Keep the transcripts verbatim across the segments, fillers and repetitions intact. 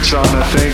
digits on the thing.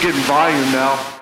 Get in volume now.